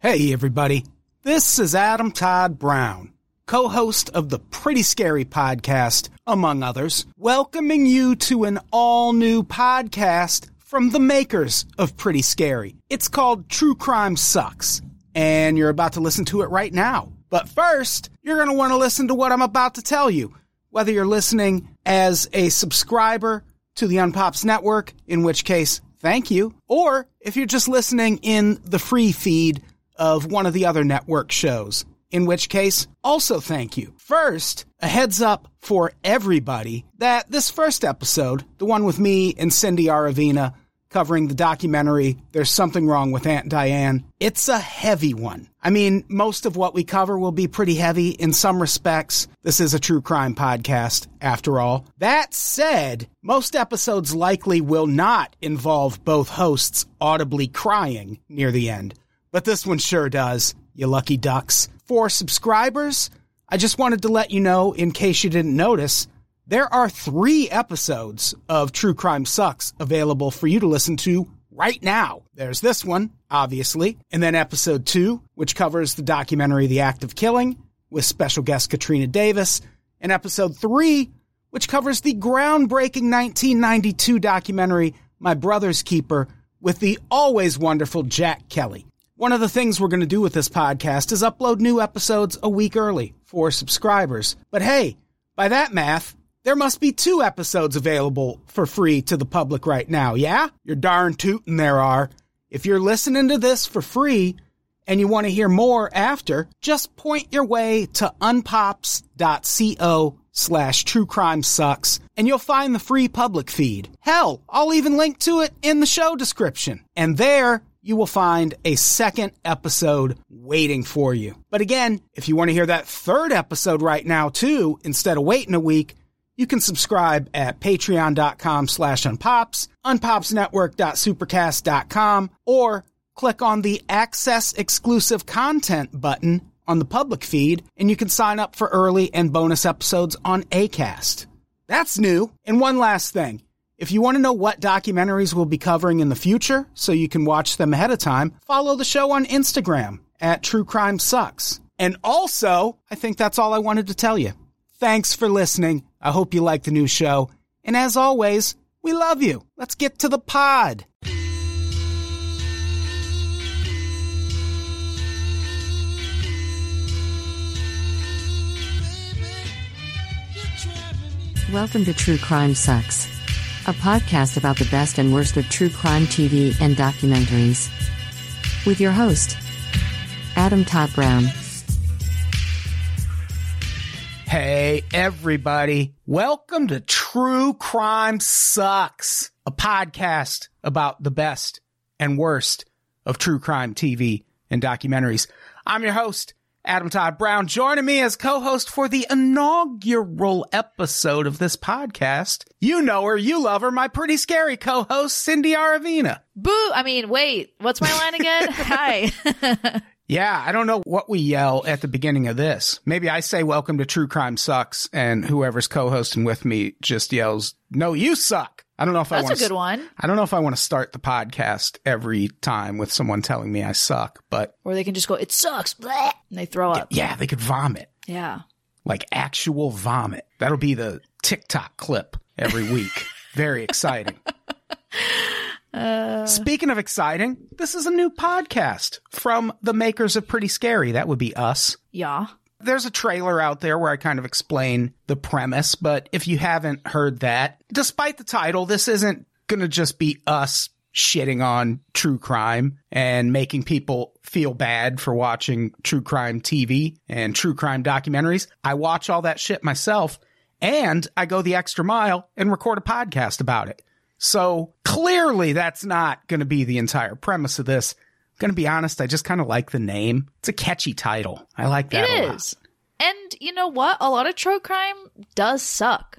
Hey, everybody. This is Adam Todd Brown, co-host of the Pretty Scary Podcast, among others, welcoming you to an all-new podcast from the makers of Pretty Scary. It's called True Crime Sucks, and you're about to listen to it right now. But first, you're going to want to listen to what I'm about to tell you, whether you're listening as a subscriber to the Unpops Network, in which case, thank you, or if you're just listening in the free feed of one of the other network shows, in which case, also thank you. First, a heads up for everybody that this first episode, the one with me and Cindy Aravena covering the documentary There's Something Wrong with Aunt Diane, it's a heavy one. I mean, most of what we cover will be pretty heavy in some respects. This is a true crime podcast, after all. That said, most episodes likely will not involve both hosts audibly crying near the end. But this one sure does, you lucky ducks. For subscribers, I just wanted to let you know, in case you didn't notice, there are 3 episodes of True Crime Sucks available for you to listen to right now. There's this one, obviously, and then episode 2, which covers the documentary The Act of Killing with special guest Katrina Davis, and episode 3, which covers the groundbreaking 1992 documentary My Brother's Keeper with the always wonderful Jack Kelly. One of the things we're going to do with this podcast is upload new episodes a week early for subscribers. But hey, by that math, there must be 2 episodes available for free to the public right now, yeah? You're darn tootin' there are. If you're listening to this for free and you want to hear more after, just point your way to unpops.co/True Crime Sucks, and you'll find the free public feed. Hell, I'll even link to it in the show description. And there, you will find a second episode waiting for you. But again, if you want to hear that third episode right now too, instead of waiting a week, you can subscribe at patreon.com/unpops, unpopsnetwork.supercast.com, or click on the Access Exclusive Content button on the public feed, and you can sign up for early and bonus episodes on Acast. That's new. And one last thing. If you want to know what documentaries we'll be covering in the future, so you can watch them ahead of time, follow the show on Instagram at True Crime Sucks. And also, I think that's all I wanted to tell you. Thanks for listening. I hope you like the new show. And as always, we love you. Let's get to the pod. Welcome to True Crime Sucks, a podcast about the best and worst of true crime TV and documentaries, with your host, Adam Todd Brown. Hey, everybody. Welcome to True Crime Sucks, a podcast about the best and worst of true crime TV and documentaries. I'm your host, Adam Todd Brown. Joining me as co-host for the inaugural episode of this podcast, you know her, you love her, my Pretty Scary co-host, Cindy Aravena. Boo! I mean, wait, what's my line again? Hi. Yeah, I don't know what we yell at the beginning of this. Maybe I say, welcome to True Crime Sucks, and whoever's co-hosting with me just yells, no, you suck. I don't know if that's a good one. I don't know if I want to start the podcast every time with someone telling me I suck, but or they can just go, it sucks, bleh, and they throw up. Yeah, they could vomit. Yeah, like actual vomit. That'll be the TikTok clip every week. Very exciting. Speaking of exciting, this is a new podcast from the makers of Pretty Scary. That would be us. Yeah. There's a trailer out there where I kind of explain the premise, but if you haven't heard that, despite the title, this isn't going to just be us shitting on true crime and making people feel bad for watching true crime TV and true crime documentaries. I watch all that shit myself, and I go the extra mile and record a podcast about it. So clearly that's not going to be the entire premise of this. Going to be honest, I just kind of like the name. It's a catchy title. I like that a lot. It is. And you know what? A lot of true crime does suck.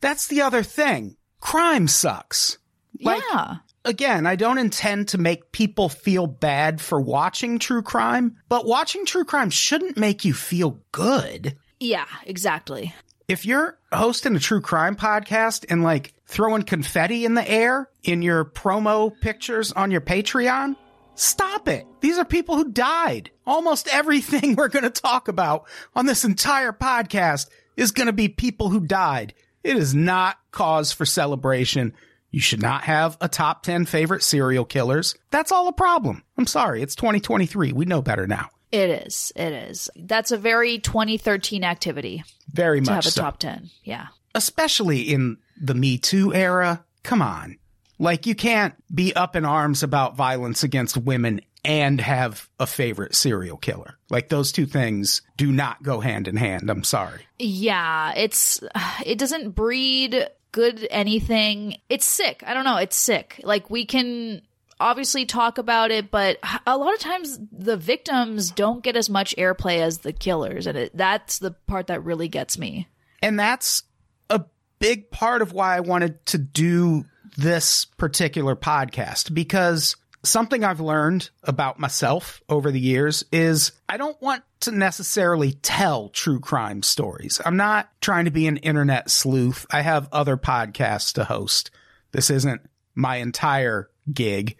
That's the other thing. Crime sucks. Like, yeah. Again, I don't intend to make people feel bad for watching true crime, but watching true crime shouldn't make you feel good. Yeah, exactly. If you're hosting a true crime podcast and like throwing confetti in the air in your promo pictures on your Patreon, stop it. These are people who died. Almost everything we're going to talk about on this entire podcast is going to be people who died. It is not cause for celebration. You should not have a top 10 favorite serial killers. That's all a problem. I'm sorry. It's 2023. We know better now. It is. It is. That's a very 2013 activity. Very much so. To have a top 10. Yeah. Especially in the Me Too era. Come on. Like, you can't be up in arms about violence against women and have a favorite serial killer. Like, those two things do not go hand in hand. I'm sorry. Yeah. It doesn't breed good anything. It's sick. I don't know. It's sick. Like, we can obviously talk about it, but a lot of times the victims don't get as much airplay as the killers. And that's the part that really gets me. And that's a big part of why I wanted to do this particular podcast, because something I've learned about myself over the years is I don't want to necessarily tell true crime stories. I'm not trying to be an internet sleuth. I have other podcasts to host. This isn't my entire gig.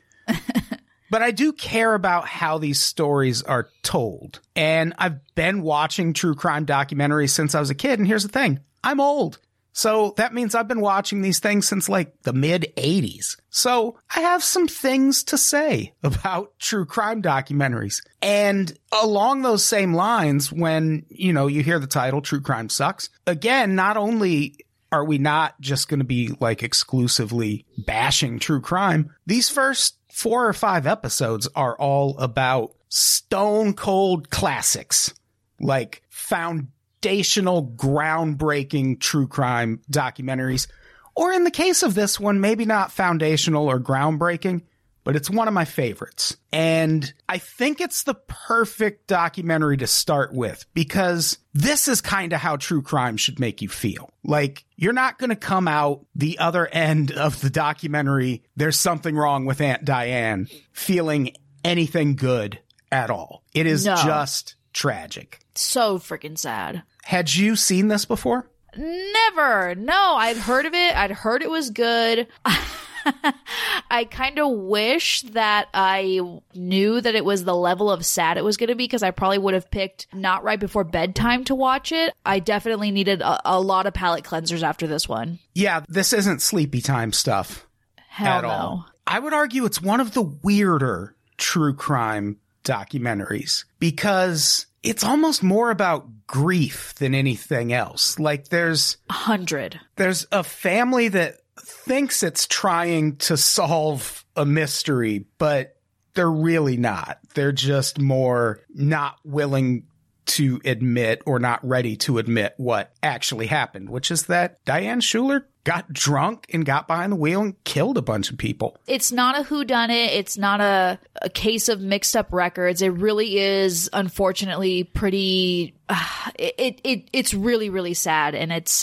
But I do care about how these stories are told. And I've been watching true crime documentaries since I was a kid. And here's the thing. I'm old. So that means I've been watching these things since like the mid-'80s. So I have some things to say about true crime documentaries. And along those same lines, when, you know, you hear the title, True Crime Sucks, again, not only are we not just going to be like exclusively bashing true crime, these first 4 or 5 episodes are all about stone cold classics, like foundational, groundbreaking true crime documentaries, or in the case of this one, maybe not foundational or groundbreaking, but it's one of my favorites. And I think it's the perfect documentary to start with, because this is kind of how true crime should make you feel. Like, you're not going to come out the other end of the documentary, There's Something Wrong with Aunt Diane, feeling anything good at all. It is just tragic. So freaking sad. Had you seen this before? Never. No, I'd heard of it. I'd heard it was good. I kind of wish that I knew that it was the level of sad it was going to be, because I probably would have picked not right before bedtime to watch it. I definitely needed a lot of palate cleansers after this one. Yeah, this isn't sleepy time stuff at all. I would argue it's one of the weirder true crime documentaries, because it's almost more about grief than anything else. Like, there's a family that thinks it's trying to solve a mystery, but they're really not. They're just more not willing to admit or not ready to admit what actually happened, which is that Diane Schuler got drunk and got behind the wheel and killed a bunch of people. It's not a whodunit. It's not a case of mixed up records. It really is, unfortunately, pretty. It's really, really sad. And it's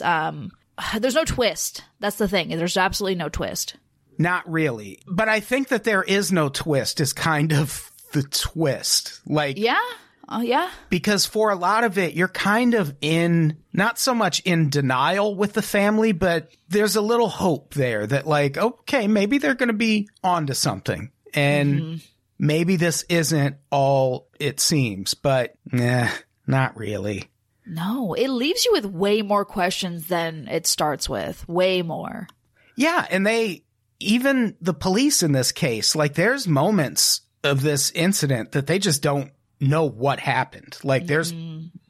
there's no twist. That's the thing. There's absolutely no twist. Not really. But I think that there is no twist is kind of the twist. Like, yeah. Oh, yeah. Because for a lot of it, you're kind of not so much in denial with the family, but there's a little hope there that like, okay, maybe they're going to be onto something. And maybe this isn't all it seems, but not really. No, it leaves you with way more questions than it starts with. Way more. Yeah. And even the police in this case, like there's moments of this incident that they just don't know what happened. Like there's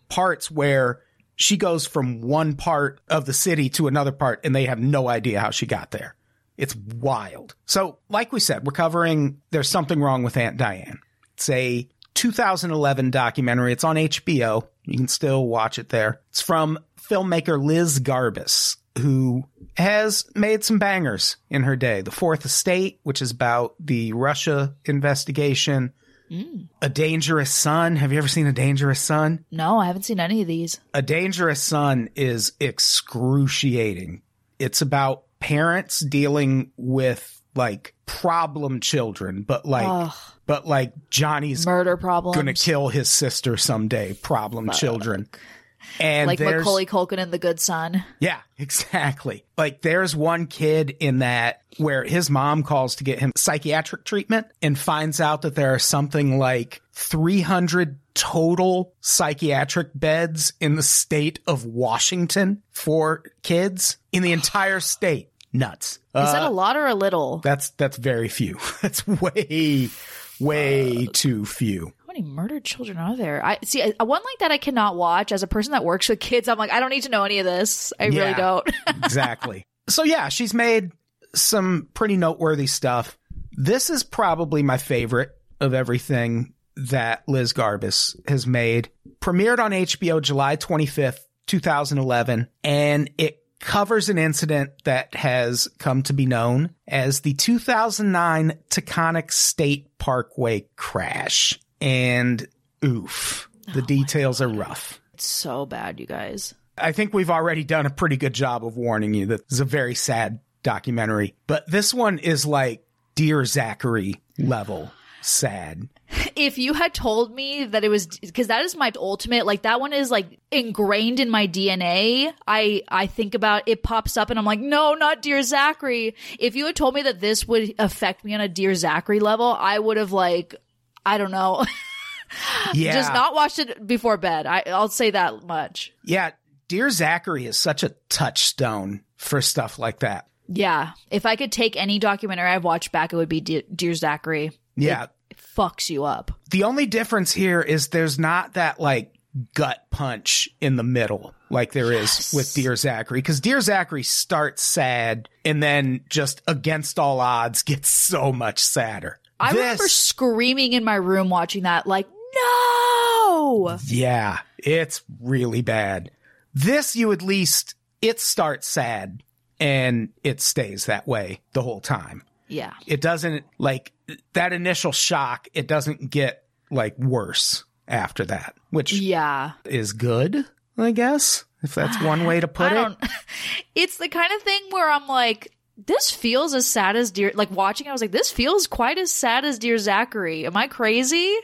parts where she goes from one part of the city to another part and they have no idea how she got there. It's wild. So like we said, we're covering There's Something Wrong with Aunt Diane. It's a 2011 documentary. It's on HBO. You can still watch it there. It's from filmmaker Liz Garbus, who has made some bangers in her day. The Fourth Estate, which is about the Russia investigation. A Dangerous Son. Have you ever seen A Dangerous Son? No, I haven't seen any of these. A Dangerous Son is excruciating. It's about parents dealing with like problem children, but like Johnny's murder problems, gonna kill his sister someday problem children. And like Macaulay Culkin in The Good Son. Yeah, exactly. Like there's one kid in that where his mom calls to get him psychiatric treatment and finds out that there are something like 300 total psychiatric beds in the state of Washington for kids in the entire state. Nuts. Is that a lot or a little? That's very few. That's way too few. Murdered children are there? I see one like that I cannot watch. As a person that works with kids, I'm like, I don't need to know any of this. I really don't. Exactly. So yeah, she's made some pretty noteworthy stuff. This is probably my favorite of everything that Liz Garbus has made. Premiered on HBO July 25th, 2011, and it covers an incident that has come to be known as the 2009 Taconic State Parkway crash. And oof, the details are rough. It's so bad, you guys. I think we've already done a pretty good job of warning you that this is a very sad documentary. But this one is like Dear Zachary level sad. If you had told me that it was, because that is my ultimate, like that one is like ingrained in my DNA. I think about it, pops up and I'm like, no, not Dear Zachary. If you had told me that this would affect me on a Dear Zachary level, I would have like... I don't know. Yeah. Just not watched it before bed. I'll say that much. Yeah. Dear Zachary is such a touchstone for stuff like that. Yeah. If I could take any documentary I've watched back, it would be Dear Zachary. Yeah. It fucks you up. The only difference here is there's not that like gut punch in the middle like there is with Dear Zachary. Because Dear Zachary starts sad and then just against all odds gets so much sadder. I remember screaming in my room watching that, like, no! Yeah, it's really bad. This, you at least, it starts sad, and it stays that way the whole time. Yeah. It doesn't, like, that initial shock, it doesn't get, like, worse after that, which is good, I guess, if that's one way to put it. It's the kind of thing where I'm like... This feels as sad as Dear... Like, watching, I was like, this feels quite as sad as Dear Zachary. Am I crazy?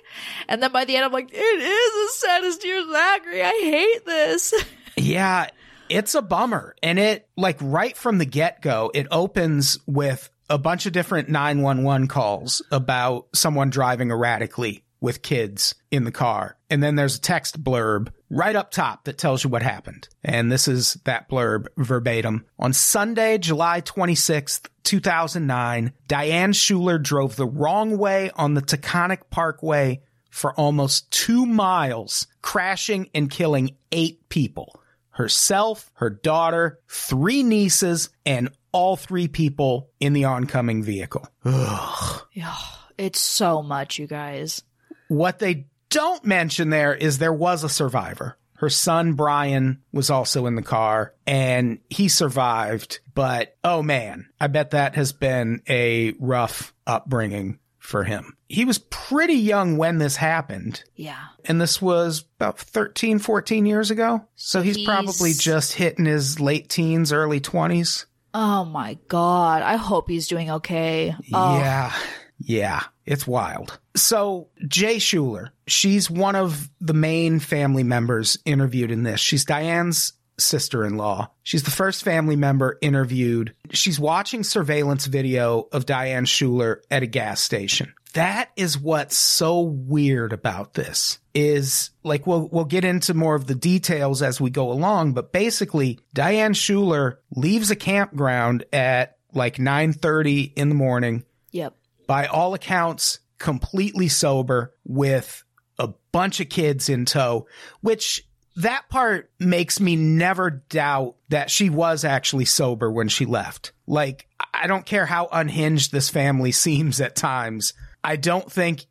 And then by the end, I'm like, it is as sad as Dear Zachary. I hate this. Yeah, it's a bummer. And it, like, right from the get-go, it opens with a bunch of different 911 calls about someone driving erratically with kids in the car. And then there's a text blurb right up top that tells you what happened. And this is that blurb verbatim. On Sunday, July 26th, 2009, Diane Schuler drove the wrong way on the Taconic Parkway for almost 2 miles, crashing and killing 8 people. Herself, her daughter, 3 nieces, and all 3 people in the oncoming vehicle. Ugh. It's so much, you guys. What they don't mention there is there was a survivor. Her son, Brian, was also in the car, and he survived. But, oh, man, I bet that has been a rough upbringing for him. He was pretty young when this happened. Yeah. And this was about 13, 14 years ago. So he's probably just hitting his late teens, early 20s. Oh, my God. I hope he's doing okay. Oh. Yeah. Yeah, it's wild. So Jay Schuler, she's one of the main family members interviewed in this. She's Diane's sister-in-law. She's the first family member interviewed. She's watching surveillance video of Diane Schuler at a gas station. That is what's so weird about this is like we'll get into more of the details as we go along. But basically, Diane Schuler leaves a campground at like 9:30 in the morning. Yep. By all accounts, completely sober with a bunch of kids in tow, which that part makes me never doubt that she was actually sober when she left. Like, I don't care how unhinged this family seems at times. I don't think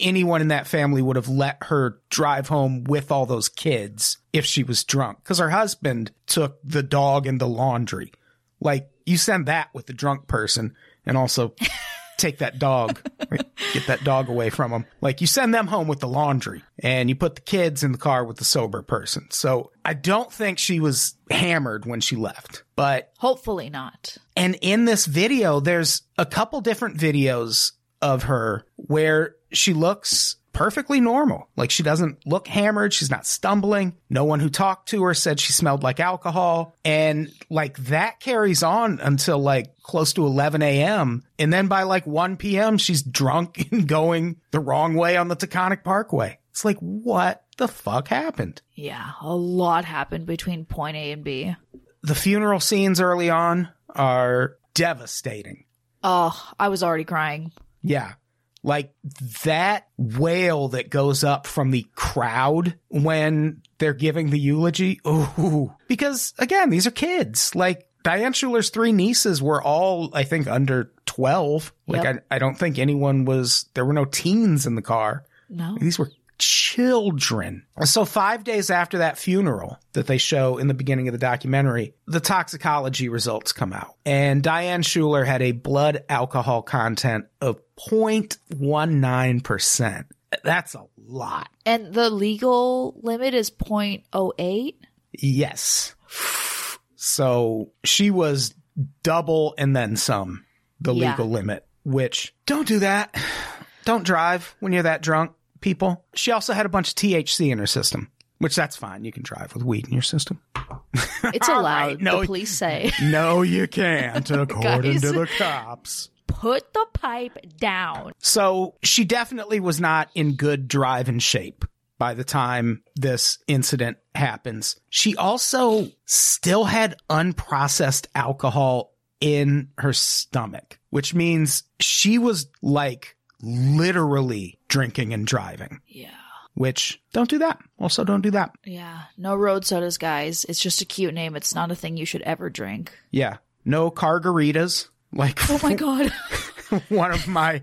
anyone in that family would have let her drive home with all those kids if she was drunk, because her husband took the dog and the laundry. Like, you send that with the drunk person and also... take that dog, right? Get that dog away from them. Like, you send them home with the laundry and you put the kids in the car with the sober person. So I don't think she was hammered when she left, but hopefully not. And in this video, there's a couple different videos of her where she looks perfectly normal. Like, she doesn't look hammered. She's not stumbling. No one who talked to her said she smelled like alcohol. And like that carries on until like close to 11 a.m. And then by like 1 p.m., she's drunk and going the wrong way on the Taconic Parkway. It's like, what the fuck happened? Yeah, a lot happened between point A and B. The funeral scenes early on are devastating. Oh, I was already crying. Yeah. Like, that wail that goes up from the crowd when they're giving the eulogy. Ooh. Because, again, these are kids. Like, Diane Schuler's three nieces were all, I think, under 12. Like, yep. I don't think anyone was, there were no teens in the car. No. These were children. So 5 days after that funeral that they show in the beginning of the documentary, the toxicology results come out. And Diane Schuler had a blood alcohol content of 0.19%. That's a lot. And the legal limit is 0.08? Yes. So she was double and then some, the legal limit, which, don't do that. Don't drive when you're that drunk, people. She also had a bunch of THC in her system, which that's fine. You can drive with weed in your system. It's allowed, right, no, the police say. No, you can't, according to the cops. Put the pipe down. So she definitely was not in good driving shape by the time this incident happens. She also still had unprocessed alcohol in her stomach, which means she was like literally drinking and driving. Yeah. Which, don't do that. Also, don't do that. Yeah. No road sodas, guys. It's just a cute name. It's not a thing you should ever drink. Yeah. No cargaritas. Like, oh my God. One of my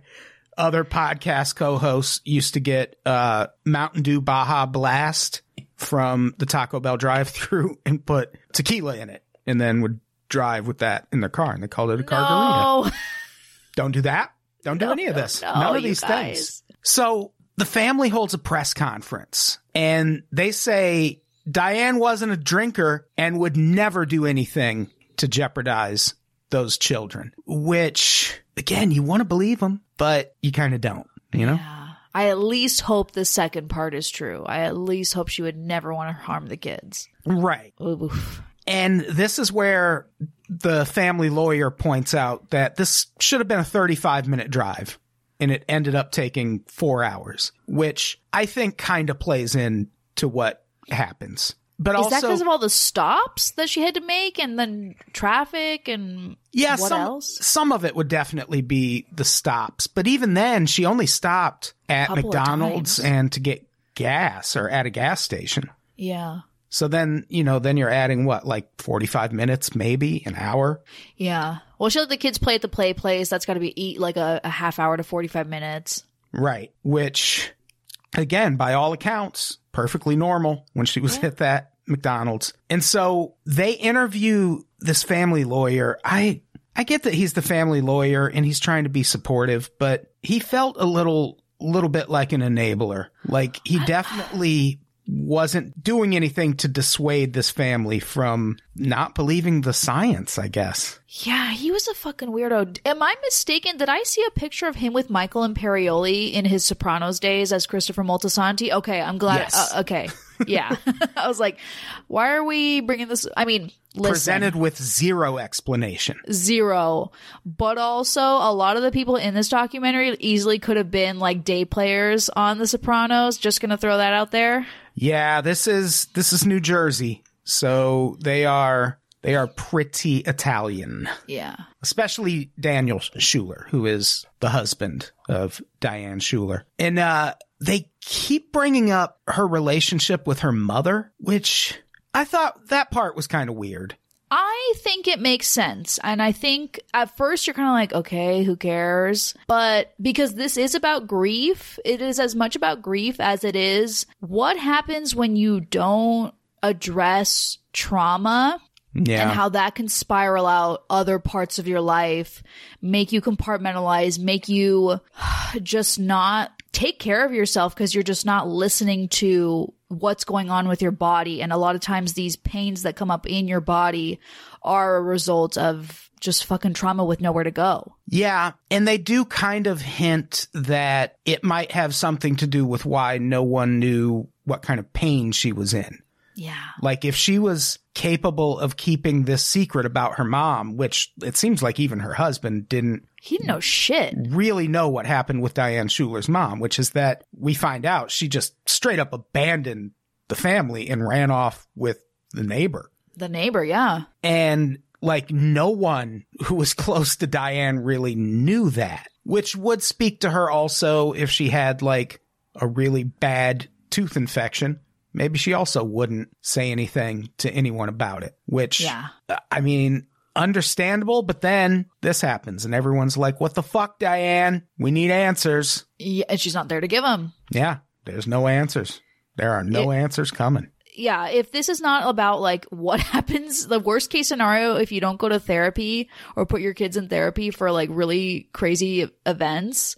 other podcast co-hosts used to get Mountain Dew Baja Blast from the Taco Bell drive-thru and put tequila in it and then would drive with that in their car, and they called it a cargarita. No. Don't do that. Don't do any of this. No, none of these things. So the family holds a press conference and they say Diane wasn't a drinker and would never do anything to jeopardize those children, which, again, you want to believe them, but you kind of don't, you know? Yeah. I at least hope the second part is true. I at least hope she would never want to harm the kids. Right. Oof. And this is where the family lawyer points out that this should have been a 35-minute drive, and it ended up taking 4 hours, which I think kind of plays into what happens. But is also, that because of all the stops that she had to make and then traffic and what else? Some of it would definitely be the stops. But even then, she only stopped at McDonald's and to get gas or at a gas station. Yeah. So then, you know, then you're adding what, like 45 minutes, maybe an hour? Yeah. Well, she let the kids play at the play place. That's got to be like a half hour to 45 minutes. Right. Which, again, by all accounts, perfectly normal when she was at that McDonald's. And so they interview this family lawyer. I get that he's the family lawyer and he's trying to be supportive, but he felt a little bit like an enabler. Like, he definitely wasn't doing anything to dissuade this family from not believing the science, I guess. Yeah, he was a fucking weirdo. Am I mistaken? Did I see a picture of him with Michael Imperioli in his Sopranos days as Christopher Moltisanti? Okay, I'm glad. Yes. Okay. Yeah. I was like, why are we bringing this? I mean, listen. Presented with zero explanation. Zero. But also, a lot of the people in this documentary easily could have been like day players on The Sopranos. Just going to throw that out there. Yeah, this is New Jersey. So they are pretty Italian. Yeah. Especially Daniel Schuler, who is the husband of Diane Schuler. And they keep bringing up her relationship with her mother, which I thought that part was kind of weird. I think it makes sense. And I think at first you're kind of like, okay, who cares? But because this is about grief, it is as much about grief as it is what happens when you don't address trauma Yeah. And how that can spiral out other parts of your life, make you compartmentalize, make you just not take care of yourself because you're just not listening to what's going on with your body. And a lot of times these pains that come up in your body are a result of just fucking trauma with nowhere to go. Yeah. And they do kind of hint that it might have something to do with why no one knew what kind of pain she was in. Yeah. Like if she was capable of keeping this secret about her mom, which it seems like even her husband didn't. He didn't know shit. Really know what happened with Diane Schuler's mom, which is that we find out she just straight up abandoned the family and ran off with the neighbor. The neighbor, yeah. And like no one who was close to Diane really knew that, which would speak to her also if she had like a really bad tooth infection. Maybe she also wouldn't say anything to anyone about it, which, yeah. I mean, understandable. But then this happens and everyone's like, what the fuck, Diane? We need answers. Yeah, and she's not there to give them. Yeah, there's no answers. There are no answers coming. Yeah, if this is not about like what happens, the worst case scenario, if you don't go to therapy or put your kids in therapy for like really crazy events,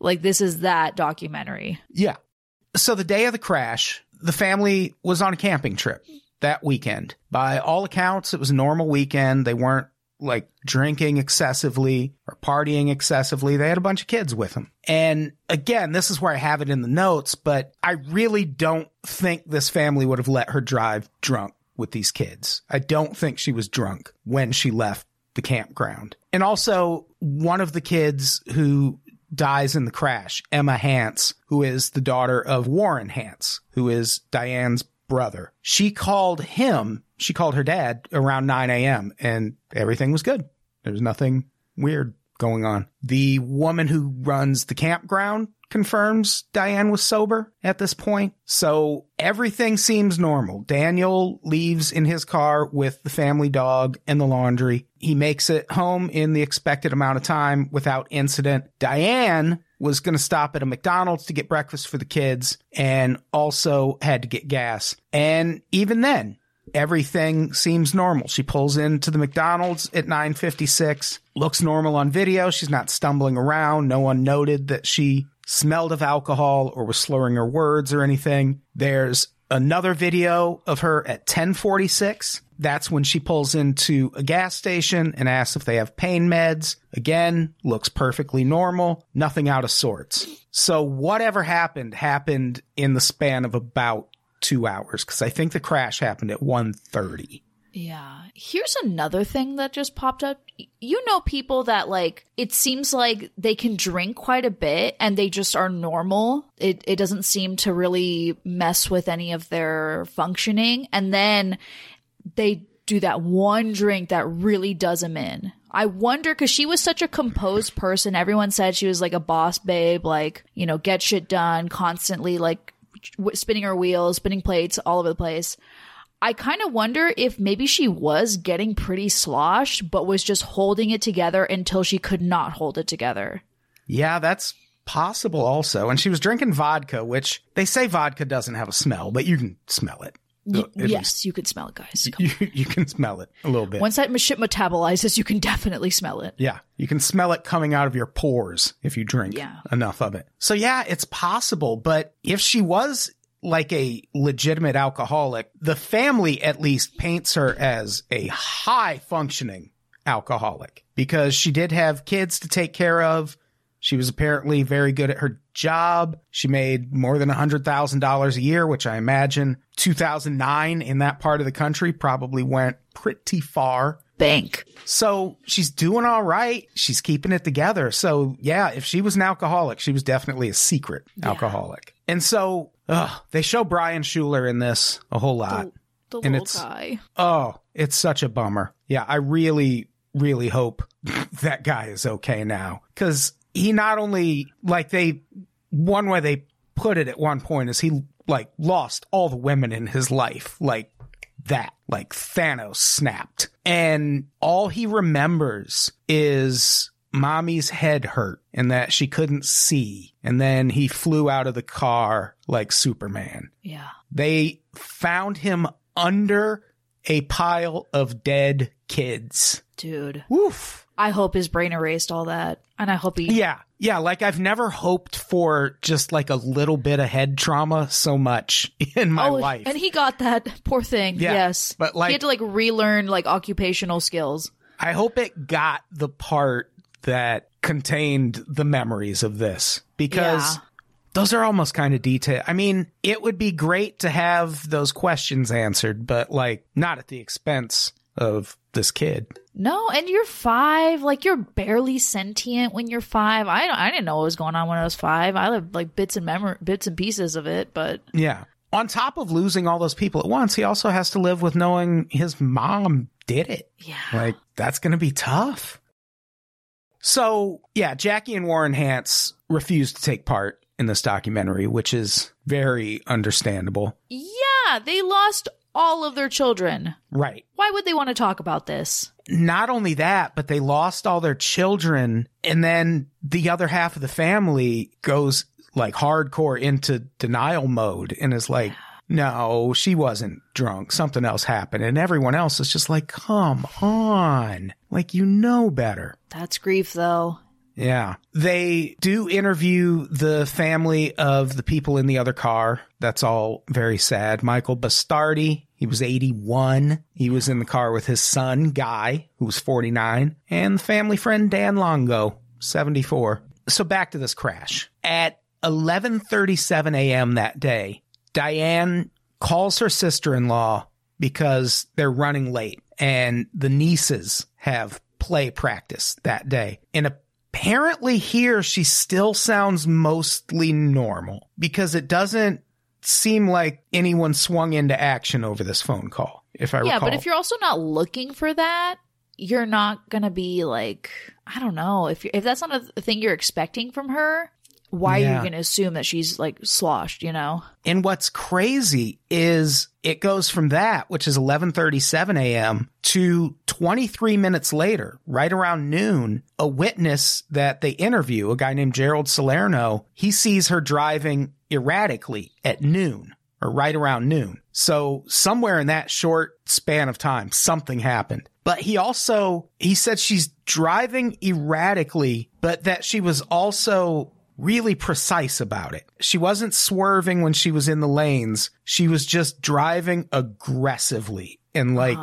like this is that documentary. Yeah. So the day of the crash, the family was on a camping trip that weekend. By all accounts, it was a normal weekend. They weren't like drinking excessively or partying excessively. They had a bunch of kids with them. And again, this is where I have it in the notes, but I really don't think this family would have let her drive drunk with these kids. I don't think she was drunk when she left the campground. And also, one of the kids who dies in the crash, Emma Hance, who is the daughter of Warren Hance, who is Diane's brother. She called her dad around 9 a.m. and everything was good. There was nothing weird going on. The woman who runs the campground confirms Diane was sober at this point. So everything seems normal. Daniel leaves in his car with the family dog and the laundry. He makes it home in the expected amount of time without incident. Diane was going to stop at a McDonald's to get breakfast for the kids and also had to get gas. And even then, everything seems normal. She pulls into the McDonald's at 9:56, looks normal on video. She's not stumbling around. No one noted that she smelled of alcohol or was slurring her words or anything. There's another video of her at 10:46. That's when she pulls into a gas station and asks if they have pain meds. Again, looks perfectly normal, nothing out of sorts. So whatever happened in the span of about 2 hours, because I think the crash happened at 1:30. Yeah. Here's another thing that just popped up. You know, people that like, it seems like they can drink quite a bit and they just are normal. It doesn't seem to really mess with any of their functioning. And then they do that one drink that really does them in. I wonder, because she was such a composed person. Everyone said she was like a boss babe, like, you know, get shit done constantly, like spinning her wheels, spinning plates all over the place. I kind of wonder if maybe she was getting pretty sloshed, but was just holding it together until she could not hold it together. Yeah, that's possible also. And she was drinking vodka, which they say vodka doesn't have a smell, but you can smell it. Yes, you can smell it, guys. You can smell it a little bit. Once that shit metabolizes, you can definitely smell it. Yeah, you can smell it coming out of your pores if you drink enough of it. So yeah, it's possible. But if she was like a legitimate alcoholic, the family at least paints her as a high-functioning alcoholic because she did have kids to take care of. She was apparently very good at her job. She made more than $100,000 a year, which I imagine 2009 in that part of the country probably went pretty far. Bank. So she's doing all right. She's keeping it together. So yeah, if she was an alcoholic, she was definitely a secret alcoholic. And so they show Brian Schuler in this a whole lot. The little guy. Oh, it's such a bummer. Yeah, I really, really hope that guy is okay now. Because he not only, like one way they put it at one point is he, like, lost all the women in his life. Like that. Like Thanos snapped. And all he remembers is mommy's head hurt and that she couldn't see. And then he flew out of the car like Superman. Yeah. They found him under a pile of dead kids. Dude. Woof. I hope his brain erased all that. And I hope he... Yeah. Like, I've never hoped for just like a little bit of head trauma so much in my life. And he got that. Poor thing. Yeah, yes. But like, he had to like relearn like occupational skills. I hope it got the part that contained the memories of this, because those are almost kind of detail. I mean, it would be great to have those questions answered, but like not at the expense of this kid. No, and you're 5. Like, you're barely sentient when you're 5. I didn't know what was going on when I was 5. I lived like bits and pieces of it, but yeah. On top of losing all those people at once, he also has to live with knowing his mom did it. Yeah, like that's going to be tough. So yeah, Jackie and Warren Hance refused to take part in this documentary, which is very understandable. Yeah, they lost all of their children. Right. Why would they want to talk about this? Not only that, but they lost all their children. And then the other half of the family goes like hardcore into denial mode and is like, no, she wasn't drunk. Something else happened. And everyone else is just like, come on. Like, you know better. That's grief, though. Yeah. They do interview the family of the people in the other car. That's all very sad. Michael Bastardi, he was 81. He was in the car with his son, Guy, who was 49. And family friend Dan Longo, 74. So back to this crash. At 11:37 a.m. that day, Diane calls her sister-in-law because they're running late. And the nieces have play practice that day. In a Apparently here, she still sounds mostly normal, because it doesn't seem like anyone swung into action over this phone call, if I recall. Yeah, but if you're also not looking for that, you're not going to be like, I don't know. If that's not a thing you're expecting from her, why are you going to assume that she's like sloshed, you know? And what's crazy is it goes from that, which is 11:37 a.m., to 23 minutes later, right around noon, a witness that they interview, a guy named Gerald Salerno, he sees her driving erratically at noon, or right around noon. So somewhere in that short span of time, something happened. But he said she's driving erratically, but that she was also really precise about it. She wasn't swerving when she was in the lanes. She was just driving aggressively and like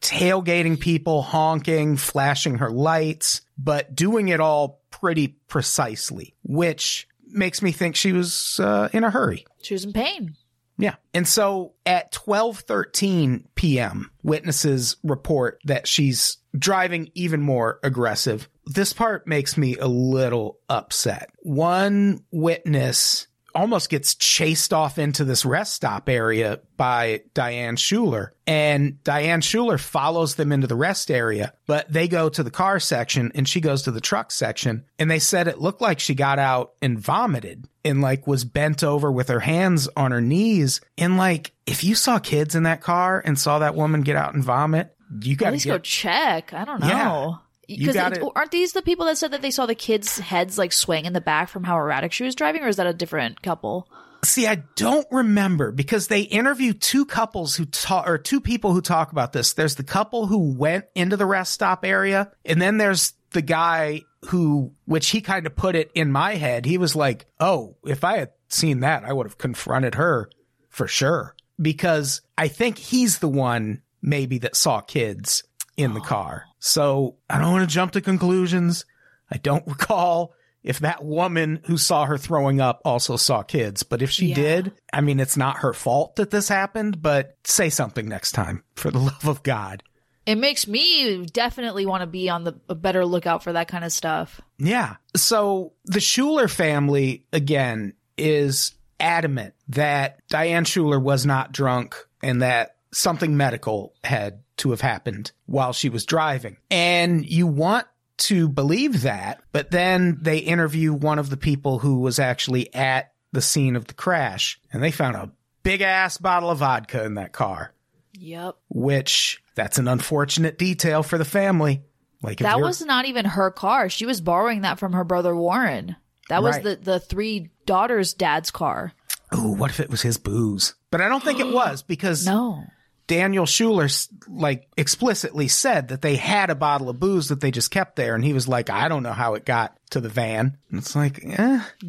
tailgating people, honking, flashing her lights, but doing it all pretty precisely, which makes me think she was in a hurry. She was in pain. Yeah. And so at 12:13 p.m., witnesses report that she's driving even more aggressive. This part makes me a little upset. One witness almost gets chased off into this rest stop area by Diane Schuler, and Diane Schuler follows them into the rest area, but they go to the car section and she goes to the truck section, and they said it looked like she got out and vomited and like was bent over with her hands on her knees. And like, if you saw kids in that car and saw that woman get out and vomit, you got to go check. I don't know. Yeah. Because aren't these the people that said that they saw the kids' heads like swaying in the back from how erratic she was driving, or is that a different couple? See, I don't remember, because they interview two people who talk about this. There's the couple who went into the rest stop area, and then there's the guy who, which he kind of put it in my head. He was like, "Oh, if I had seen that, I would have confronted her for sure," because I think he's the one maybe that saw kids in the car. So I don't want to jump to conclusions. I don't recall if that woman who saw her throwing up also saw kids. But if she did, I mean, it's not her fault that this happened, but say something next time, for the love of God. It makes me definitely want to be on a better lookout for that kind of stuff. Yeah. So the Schuler family, again, is adamant that Diane Schuler was not drunk and that something medical had to have happened while she was driving. And you want to believe that, but then they interview one of the people who was actually at the scene of the crash, and they found a big-ass bottle of vodka in that car. Yep. Which, that's an unfortunate detail for the family. Like, that was not even her car. She was borrowing that from her brother Warren. That was the three daughters' dad's car. Ooh, what if it was his booze? But I don't think it was, because... No. Daniel Schuler like explicitly said that they had a bottle of booze that they just kept there. And he was like, I don't know how it got to the van. And it's like,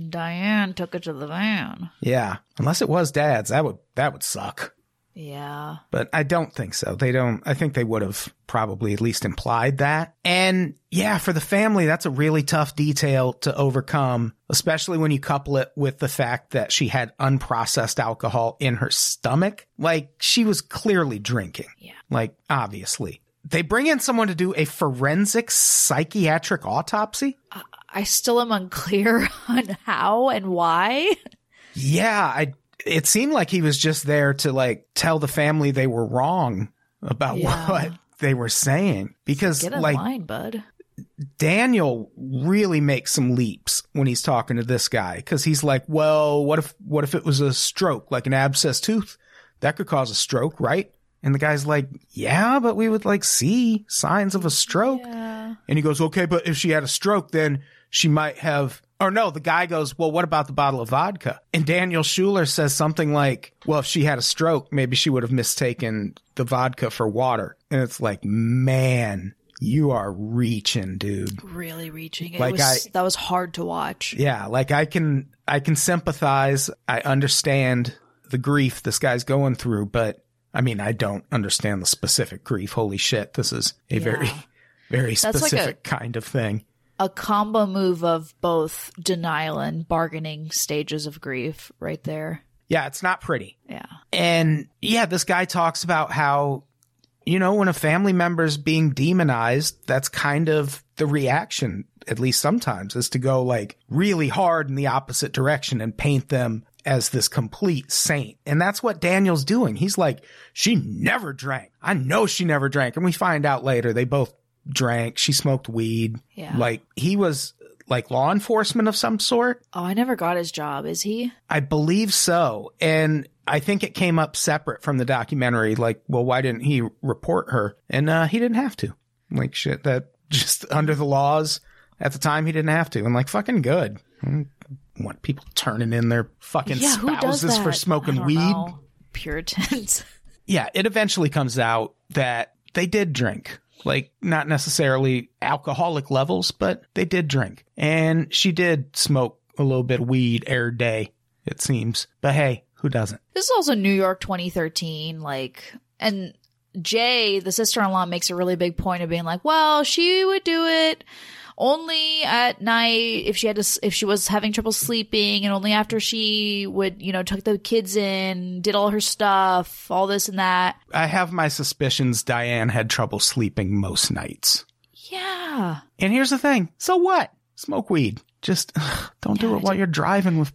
Diane took it to the van. Yeah. Unless it was Dad's, that would suck. Yeah. But I don't think so. I think they would have probably at least implied that. And yeah, for the family, that's a really tough detail to overcome, especially when you couple it with the fact that she had unprocessed alcohol in her stomach. Like, she was clearly drinking. Yeah. Like, obviously. They bring in someone to do a forensic psychiatric autopsy? I still am unclear on how and why. Yeah, it seemed like he was just there to, like, tell the family they were wrong about what they were saying. Because, get in line, bud. Daniel really makes some leaps when he's talking to this guy. Because he's like, well, what if it was a stroke, like an abscessed tooth? That could cause a stroke, right? And the guy's like, yeah, but we would, like, see signs of a stroke. Yeah. And he goes, okay, but if she had a stroke, then she might have... Or no, the guy goes, well, what about the bottle of vodka? And Daniel Schuler says something like, well, if she had a stroke, maybe she would have mistaken the vodka for water. And it's like, man, you are reaching, dude. Really reaching. Like, that was hard to watch. Yeah, like I can sympathize. I understand the grief this guy's going through, but I mean, I don't understand the specific grief. Holy shit, this is a very, very specific kind of thing. A combo move of both denial and bargaining stages of grief right there. Yeah, it's not pretty. Yeah. And yeah, this guy talks about how, you know, when a family member's being demonized, that's kind of the reaction, at least sometimes, is to go like really hard in the opposite direction and paint them as this complete saint. And that's what Daniel's doing. He's like, she never drank. I know she never drank. And we find out later they both drank. She smoked weed. Yeah. Like, he was like law enforcement of some sort. Oh, I never got his job. Is he? I believe so. And I think it came up separate from the documentary. Like, well, why didn't he report her? And he didn't have to. Like, shit, that just under the laws at the time, he didn't have to. And like, fucking good. What, people turning in their fucking spouses for smoking weed? Know. Puritans. Yeah, it eventually comes out that they did drink. Like, not necessarily alcoholic levels, but they did drink. And she did smoke a little bit of weed every day, it seems. But hey, who doesn't? This is also New York 2013, like, and Jay, the sister-in-law, makes a really big point of being like, well, she would do it only at night if she was having trouble sleeping, and only after she would, you know, took the kids in, did all her stuff, all this and that. I have my suspicions Diane had trouble sleeping most nights. Yeah. And here's the thing. So what? Smoke weed. Just don't do it while you're driving with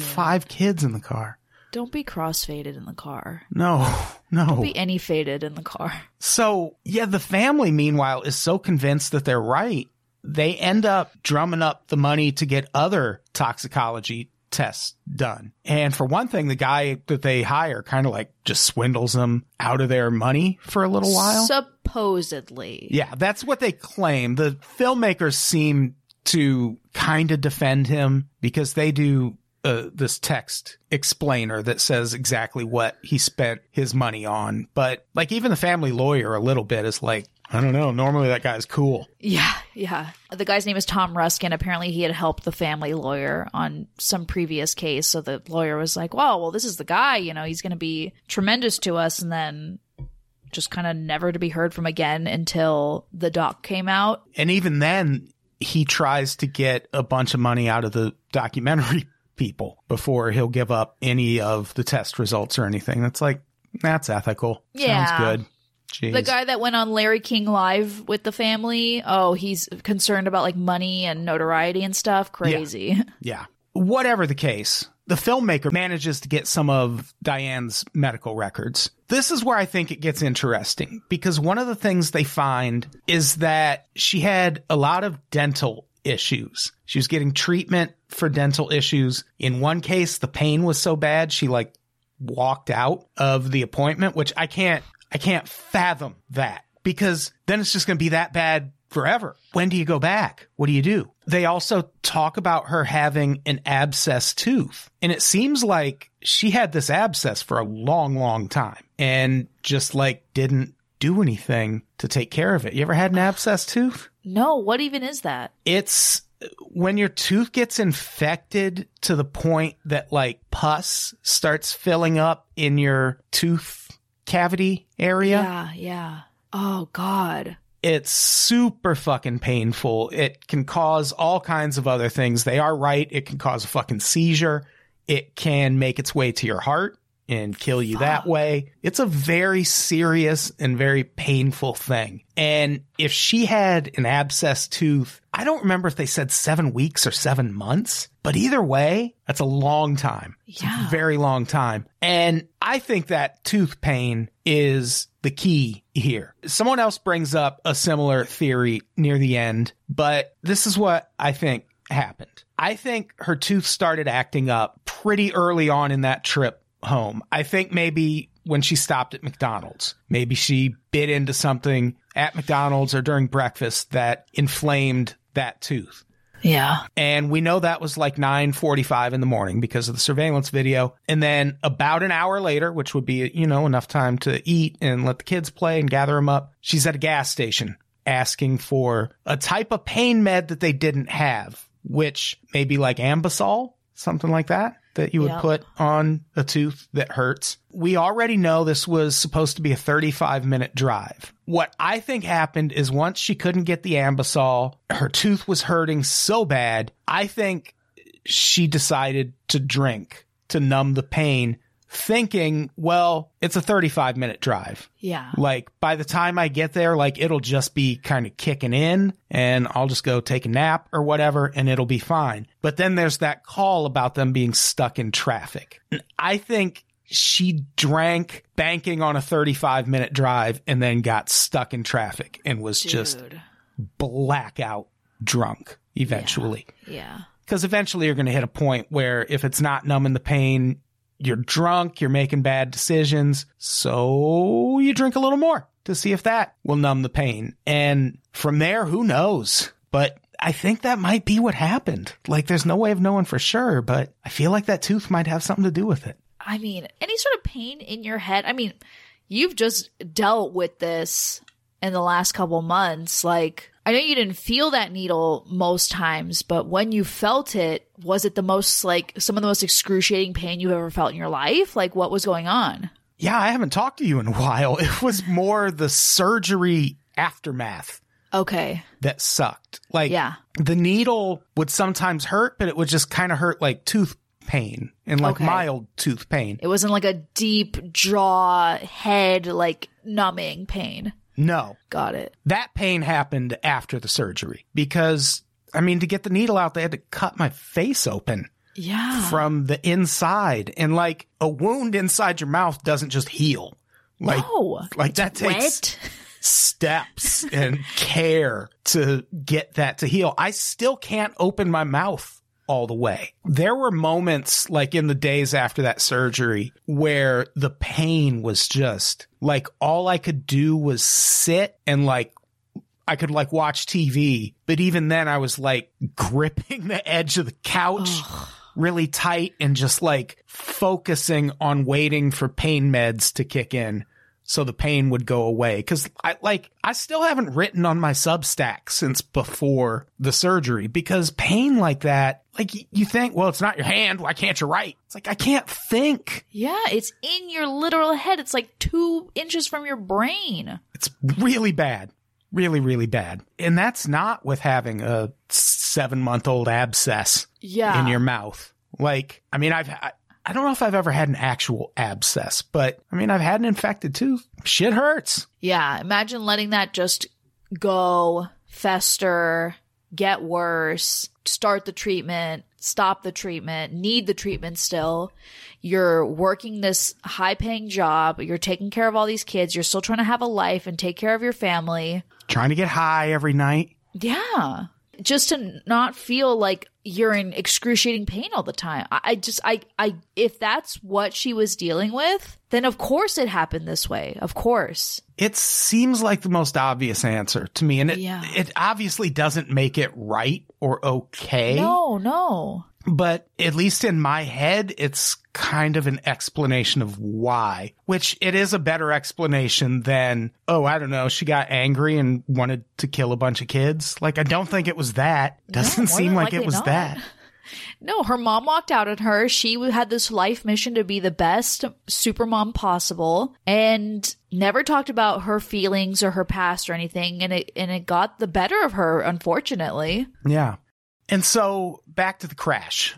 five kids in the car. Don't be cross-faded in the car. No. Don't be any faded in the car. So, yeah, the family, meanwhile, is so convinced that they're right. They end up drumming up the money to get other toxicology tests done. And for one thing, the guy that they hire kind of like just swindles them out of their money for a little while. Supposedly. Yeah, that's what they claim. The filmmakers seem to kind of defend him because they do this text explainer that says exactly what he spent his money on. But like, even the family lawyer a little bit is like, I don't know. Normally that guy's cool. Yeah. The guy's name is Tom Ruskin. Apparently he had helped the family lawyer on some previous case. So the lawyer was like, well, this is the guy, you know, he's going to be tremendous to us. And then just kind of never to be heard from again until the doc came out. And even then he tries to get a bunch of money out of the documentary people before he'll give up any of the test results or anything. That's like, that's ethical. Yeah. Sounds good. Jeez. The guy that went on Larry King Live with the family, he's concerned about like money and notoriety and stuff. Crazy. Yeah. Whatever the case, the filmmaker manages to get some of Diane's medical records. This is where I think it gets interesting, because one of the things they find is that she had a lot of dental issues. She was getting treatment for dental issues. In one case, the pain was so bad, she like walked out of the appointment, which I can't fathom that, because then it's just going to be that bad forever. When do you go back? What do you do? They also talk about her having an abscess tooth. And it seems like she had this abscess for a long, long time and just like didn't do anything to take care of it. You ever had an abscess tooth? No. What even is that? It's when your tooth gets infected to the point that like pus starts filling up in your tooth cavity area. Yeah. Yeah. Oh, God. It's super fucking painful. It can cause all kinds of other things. They are right. It can cause a fucking seizure. It can make its way to your heart and kill you that way. It's a very serious and very painful thing. And if she had an abscess tooth, I don't remember if they said 7 weeks or 7 months, but either way, that's a long time. Yeah. It's a very long time. And I think that tooth pain is the key here. Someone else brings up a similar theory near the end, but this is what I think happened. I think her tooth started acting up pretty early on in that trip home. I think maybe when she stopped at McDonald's, maybe she bit into something at McDonald's or during breakfast that inflamed that tooth. Yeah. And we know that was like 9:45 in the morning because of the surveillance video. And then about an hour later, which would be, you know, enough time to eat and let the kids play and gather them up, she's at a gas station asking for a type of pain med that they didn't have, which may be like Ambisol, something like that you would put on a tooth that hurts. We already know this was supposed to be a 35-minute drive. What I think happened is once she couldn't get the Ambisol, her tooth was hurting so bad, I think she decided to drink to numb the pain, thinking, well, it's a 35-minute drive. Yeah. Like, by the time I get there, like, it'll just be kind of kicking in, and I'll just go take a nap or whatever, and it'll be fine. But then there's that call about them being stuck in traffic. And I think she drank, banking on a 35-minute drive, and then got stuck in traffic and was just blackout drunk eventually. Yeah. Because eventually you're going to hit a point where if it's not numbing the pain, you're drunk, you're making bad decisions, so you drink a little more to see if that will numb the pain. And from there, who knows? But I think that might be what happened. Like, there's no way of knowing for sure, but I feel like that tooth might have something to do with it. I mean, any sort of pain in your head, I mean, you've just dealt with this in the last couple months. Like, I know you didn't feel that needle most times, but when you felt it, was it the most, like, some of the most excruciating pain you've ever felt in your life? Like, what was going on? Yeah, I haven't talked to you in a while. It was more the surgery aftermath. Okay. That sucked. Like, the needle would sometimes hurt, but it would just kind of hurt like tooth pain and like mild tooth pain. It wasn't like a deep jaw, head, like numbing pain. No. Got it. That pain happened after the surgery because, I mean, to get the needle out, they had to cut my face open. Yeah. From the inside. And like a wound inside your mouth doesn't just heal. Like, no. Like that takes steps and care to get that to heal. I still can't open my mouth all the way. There were moments like in the days after that surgery where the pain was just like all I could do was sit and like I could like watch TV. But even then I was like gripping the edge of the couch really tight and just like focusing on waiting for pain meds to kick in so the pain would go away. Cause I still haven't written on my Substack since before the surgery because pain like that, like you think, well, it's not your hand. Why can't you write? It's like, I can't think. Yeah. It's in your literal head. It's like 2 inches from your brain. It's really bad. Really, really bad. And that's not with having a 7-month-old abscess in your mouth. Like, I mean, I don't know if I've ever had an actual abscess, but I mean, I've had an infected tooth. Shit hurts. Yeah. Imagine letting that just go, fester, get worse, start the treatment, stop the treatment, need the treatment still. You're working this high-paying job. You're taking care of all these kids. You're still trying to have a life and take care of your family. Trying to get high every night. Yeah. just to not feel like you're in excruciating pain all the time. I just if that's what she was dealing with, then of course it happened this way. Of course. It seems like the most obvious answer to me. And it obviously doesn't make it right or okay. No. But at least in my head, it's kind of an explanation of why, which it is a better explanation than, oh, I don't know, she got angry and wanted to kill a bunch of kids. Like, I don't think it was that. Doesn't seem like it was that. No, her mom walked out on her. She had this life mission to be the best supermom possible and never talked about her feelings or her past or anything. And it got the better of her, unfortunately. Yeah. And so back to the crash.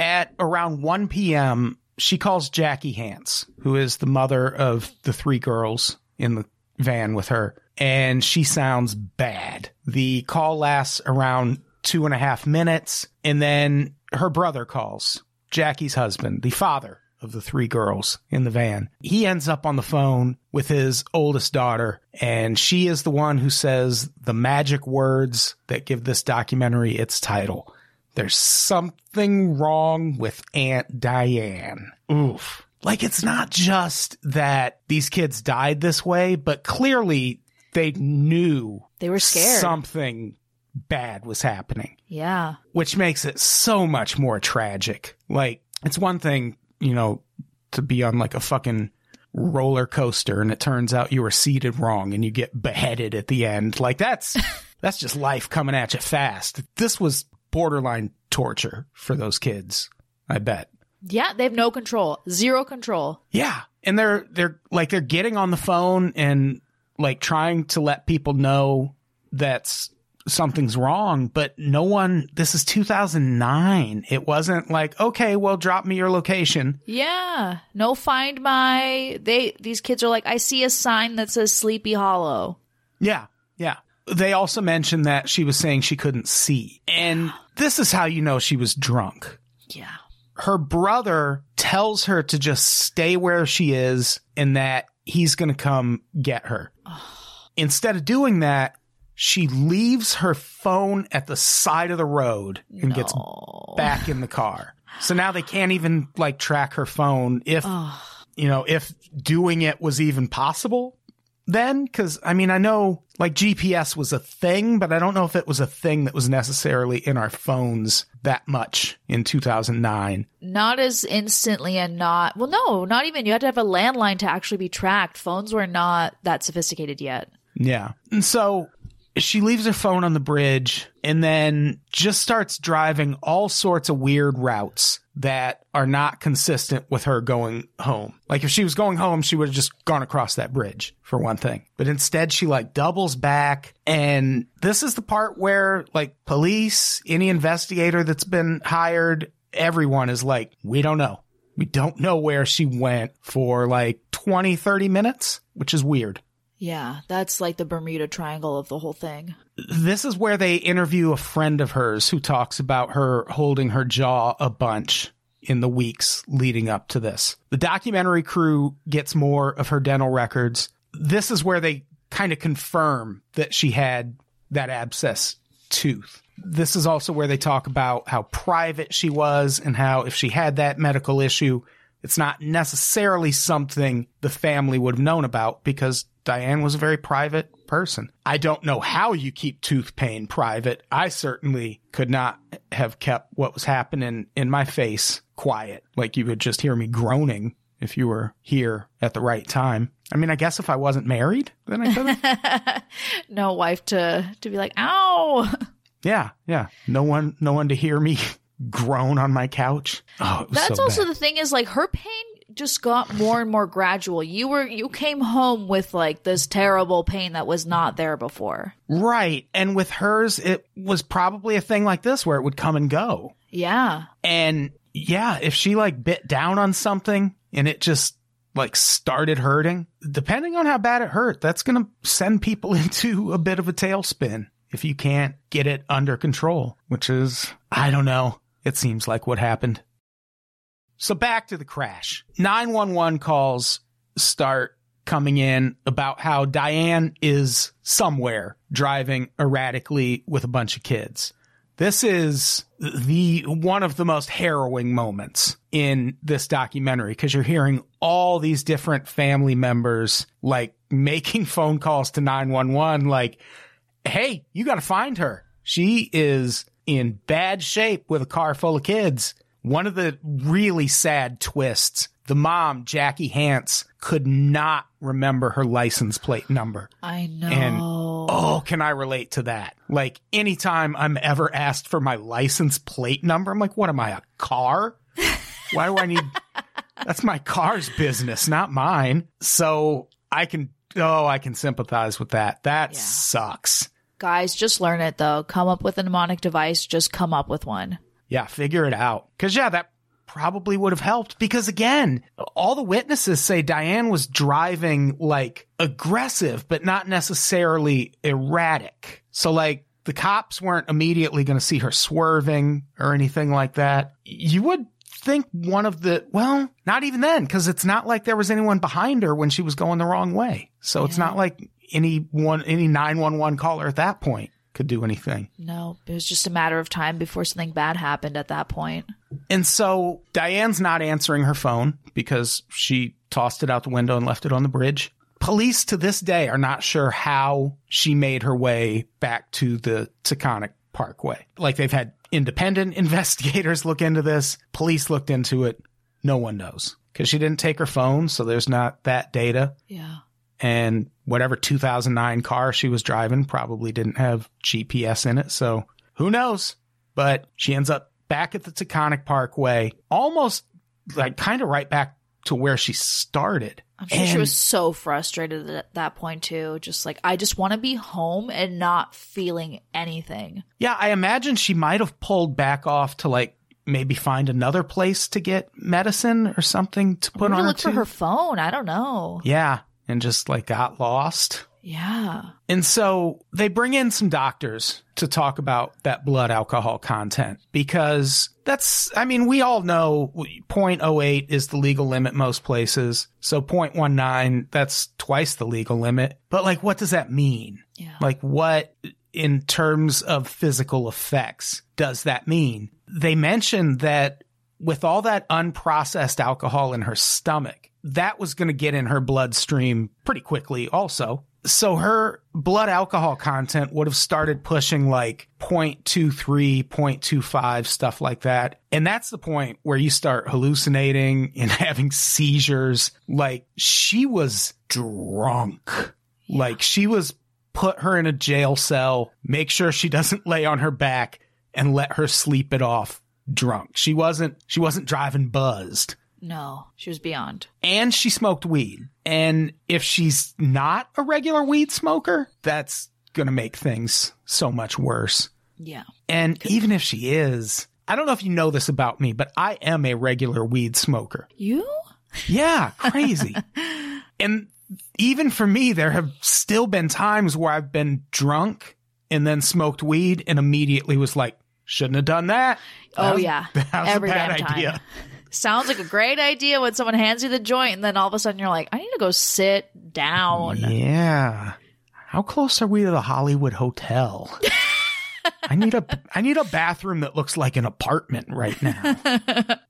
At around 1 p.m., she calls Jackie Hance, who is the mother of the three girls in the van with her, and she sounds bad. The call lasts around 2.5 minutes, and then her brother calls, Jackie's husband, the father of the three girls in the van. He ends up on the phone with his oldest daughter, and she is the one who says the magic words that give this documentary its title. There's something wrong with Aunt Diane. Oof. Like, it's not just that these kids died this way, but clearly they knew they were scared. Something bad was happening. Yeah. Which makes it so much more tragic. Like, it's one thing, you know, to be on like a fucking roller coaster and it turns out you were seated wrong and you get beheaded at the end. Like, that's just life coming at you fast. This was borderline torture for those kids, I bet. Yeah, they have no control. Zero control. Yeah. And they're getting on the phone and like trying to let people know that's something's wrong, but no one, this is 2009. It wasn't like, okay, well, drop me your location. Yeah. No Find My. These kids are like, I see a sign that says Sleepy Hollow. Yeah. Yeah. They also mentioned that she was saying she couldn't see. And this is how you know she was drunk. Yeah. Her brother tells her to just stay where she is and that he's going to come get her. Instead of doing that, she leaves her phone at the side of the road and gets back in the car. So now they can't even like track her phone if doing it was even possible then. Because I mean, I know like GPS was a thing, but I don't know if it was a thing that was necessarily in our phones that much in 2009. Not as instantly and not even. You had to have a landline to actually be tracked. Phones were not that sophisticated yet. Yeah. And so she leaves her phone on the bridge and then just starts driving all sorts of weird routes that are not consistent with her going home. Like if she was going home, she would have just gone across that bridge for one thing. But instead she like doubles back. And this is the part where like police, any investigator that's been hired, everyone is like, we don't know. We don't know where she went for like 20, 30 minutes, which is weird. Yeah, that's like the Bermuda Triangle of the whole thing. This is where they interview a friend of hers who talks about her holding her jaw a bunch in the weeks leading up to this. The documentary crew gets more of her dental records. This is where they kind of confirm that she had that abscess tooth. This is also where they talk about how private she was and how if she had that medical issue, it's not necessarily something the family would have known about because Diane was a very private person. I don't know how you keep tooth pain private. I certainly could not have kept what was happening in my face quiet. Like you would just hear me groaning if you were here at the right time. I mean, I guess if I wasn't married, then I could have. No wife to be like, ow. Yeah, yeah. No one to hear me groan on my couch. Oh, it was so bad. That's also the thing is like her pain just got more and more gradual. You came home with like this terrible pain that was not there before. Right. And with hers, it was probably a thing like this where it would come and go. Yeah. And yeah, if she like bit down on something and it just like started hurting, depending on how bad it hurt, that's going to send people into a bit of a tailspin if you can't get it under control, which is, I don't know. It seems like what happened. So back to the crash. 911 calls start coming in about how Diane is somewhere driving erratically with a bunch of kids. This is the one of the most harrowing moments in this documentary, because you're hearing all these different family members like making phone calls to 911 like, hey, you got to find her. She is in bad shape with a car full of kids. One of the really sad twists, the mom, Jackie Hance, could not remember her license plate number. I know. And oh, can I relate to that? Like, anytime I'm ever asked for my license plate number, I'm like, what am I, a car? Why do I need... That's my car's business, not mine. So I can... Oh, I can sympathize with that. That sucks. Guys, just learn it, though. Come up with a mnemonic device. Just come up with one. Yeah, figure it out. Because, yeah, that probably would have helped. Because, again, all the witnesses say Diane was driving, like, aggressive, but not necessarily erratic. So, like, the cops weren't immediately going to see her swerving or anything like that. You would think one of the, well, not even then, because it's not like there was anyone behind her when she was going the wrong way. So it's not like any 911 caller at that point could do anything. No, it was just a matter of time before something bad happened at that point. And so Diane's not answering her phone because she tossed it out the window and left it on the bridge. Police to this day are not sure how she made her way back to the Taconic Parkway. Like, they've had independent investigators look into this. Police looked into it. No one knows, because she didn't take her phone. So there's not that data. Yeah. And whatever 2009 car she was driving probably didn't have GPS in it. So who knows? But she ends up back at the Taconic Parkway, almost like kind of right back to where she started. I'm sure she was so frustrated at that point, too. Just like, I just want to be home and not feeling anything. Yeah, I imagine she might have pulled back off to, like, maybe find another place to get medicine or something to put on her tooth. Look for her phone. I don't know. Yeah, and just, like, got lost. Yeah. And so they bring in some doctors to talk about that blood alcohol content, because that's, I mean, we all know 0.08 is the legal limit most places. So 0.19, that's twice the legal limit. But, like, what does that mean? Yeah. Like, what in terms of physical effects does that mean? They mentioned that with all that unprocessed alcohol in her stomach, that was going to get in her bloodstream pretty quickly also. So her blood alcohol content would have started pushing like 0.23, 0.25, stuff like that. And that's the point where you start hallucinating and having seizures. Like, she was drunk. Yeah. Like, she was, put her in a jail cell, make sure she doesn't lay on her back and let her sleep it off drunk. She wasn't driving buzzed. No, she was beyond. And she smoked weed. And if she's not a regular weed smoker, that's going to make things so much worse. Yeah. And even if she is, I don't know if you know this about me, but I am a regular weed smoker. You? Yeah, crazy. And even for me, there have still been times where I've been drunk and then smoked weed and immediately was like, shouldn't have done that. Oh, yeah. That was every damn idea. Time. Sounds like a great idea when someone hands you the joint, and then all of a sudden you're like, I need to go sit down. Yeah. How close are we to the Hollywood Hotel? I need a bathroom that looks like an apartment right now.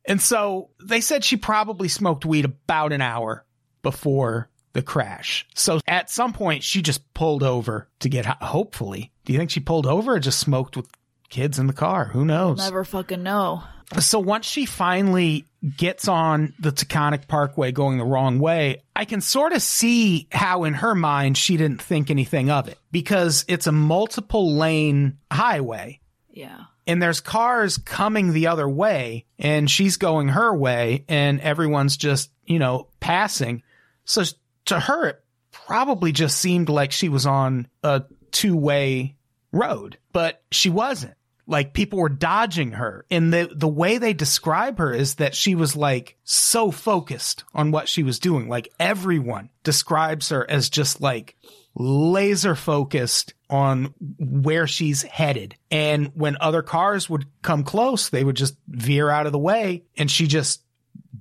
And so they said she probably smoked weed about an hour before the crash. So at some point she just pulled over to get high, hopefully. Do you think she pulled over or just smoked with kids in the car? Who knows? I'll never fucking know. So once she finally gets on the Taconic Parkway going the wrong way, I can sort of see how in her mind she didn't think anything of it, because it's a multiple lane highway. Yeah. And there's cars coming the other way and she's going her way and everyone's just, you know, passing. So to her, it probably just seemed like she was on a two-way road, but she wasn't. Like, people were dodging her. And the way they describe her is that she was, like, so focused on what she was doing. Like, everyone describes her as just, like, laser focused on where she's headed. And when other cars would come close, they would just veer out of the way. And she just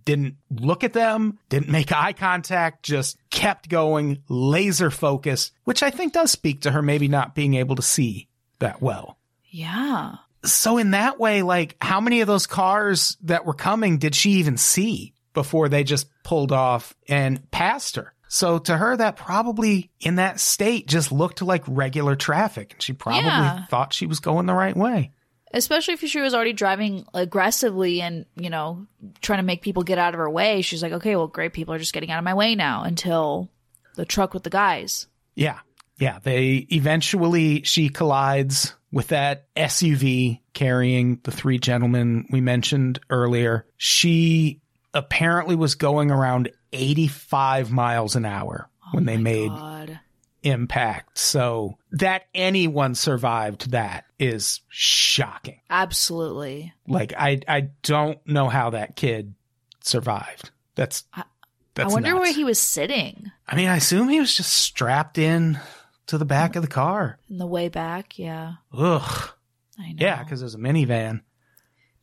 didn't look at them, didn't make eye contact, just kept going, laser focused, which I think does speak to her maybe not being able to see that well. Yeah. So in that way, like, how many of those cars that were coming did she even see before they just pulled off and passed her? So to her, that probably in that state just looked like regular traffic. And she probably thought she was going the right way. Especially if she was already driving aggressively and, you know, trying to make people get out of her way. She's like, okay, well, great. People are just getting out of my way now until the truck with the guys. Yeah. Yeah. They eventually, she collides with that SUV carrying the three gentlemen we mentioned earlier. She apparently was going around 85 miles an hour when they made impact. So that anyone survived that is shocking. Absolutely. Like, I don't know how that kid survived. That's I wonder nuts. Where he was sitting. I mean, I assume he was just strapped in to the back of the car. In the way back, yeah. Ugh. I know. Yeah, because it was a minivan.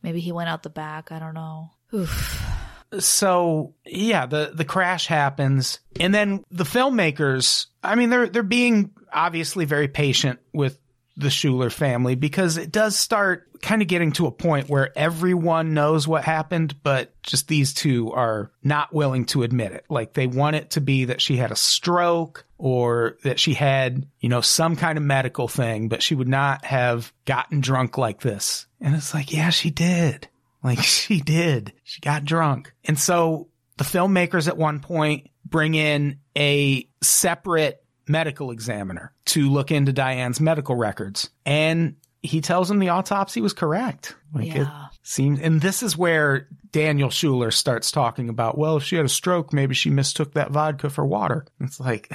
Maybe he went out the back. I don't know. Oof. So, yeah, the crash happens. And then the filmmakers, I mean, they're being obviously very patient with the Schuler family, because it does start kind of getting to a point where everyone knows what happened, but just these two are not willing to admit it. Like, they want it to be that she had a stroke or that she had, you know, some kind of medical thing, but she would not have gotten drunk like this. And it's like, yeah, she did. Like, she did. She got drunk. And so the filmmakers at one point bring in a separate medical examiner to look into Diane's medical records. And he tells them the autopsy was correct. Like, yeah. It seemed, and this is where Daniel Schuler starts talking about, well, if she had a stroke, maybe she mistook that vodka for water. It's like,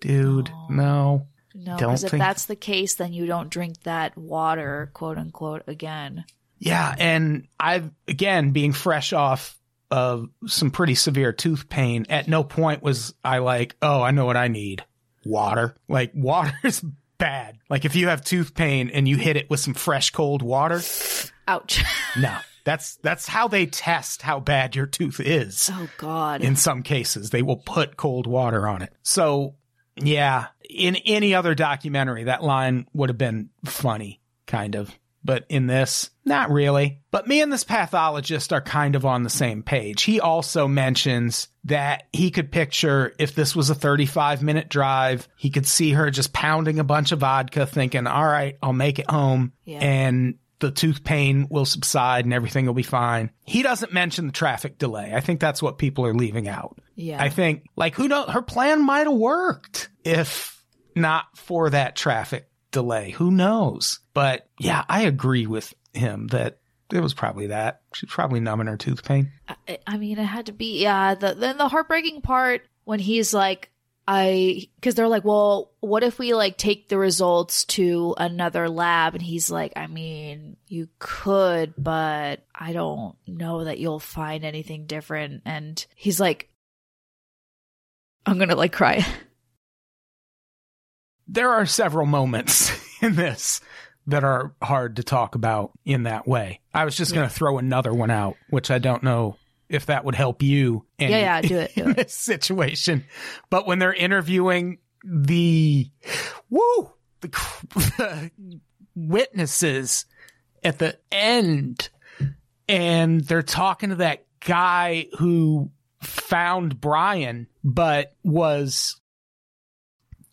dude, no. No, because if that's the case, then you don't drink that water, quote unquote, again. Yeah, and I've, again, being fresh off of some pretty severe tooth pain, at no point was I like, oh, I know what I need. Water. Like, water's bad. Like, if you have tooth pain and you hit it with some fresh cold water. Ouch. No. That's how they test how bad your tooth is. Oh, God. In some cases, they will put cold water on it. So, yeah, in any other documentary, that line would have been funny, kind of. But in this, not really. But me and this pathologist are kind of on the same page. He also mentions that he could picture if this was a 35-minute drive, he could see her just pounding a bunch of vodka thinking, all right, I'll make it home. Yeah. And the tooth pain will subside and everything will be fine. He doesn't mention the traffic delay. I think that's what people are leaving out. Yeah. I think, like, who knows? Her plan might have worked if not for that traffic delay. Who knows? But yeah, I agree with him that it was probably that. She's probably numbing her tooth pain. I mean, it had to be. Yeah. Then the heartbreaking part when he's like, because they're like, well, what if we like take the results to another lab? And he's like, I mean, you could, but I don't know that you'll find anything different. And he's like, I'm going to like cry. There are several moments in this that are hard to talk about in that way. I was just going to throw another one out, which I don't know if that would help you do it. This situation. But when they're interviewing the witnesses at the end, and they're talking to that guy who found Brian, but was...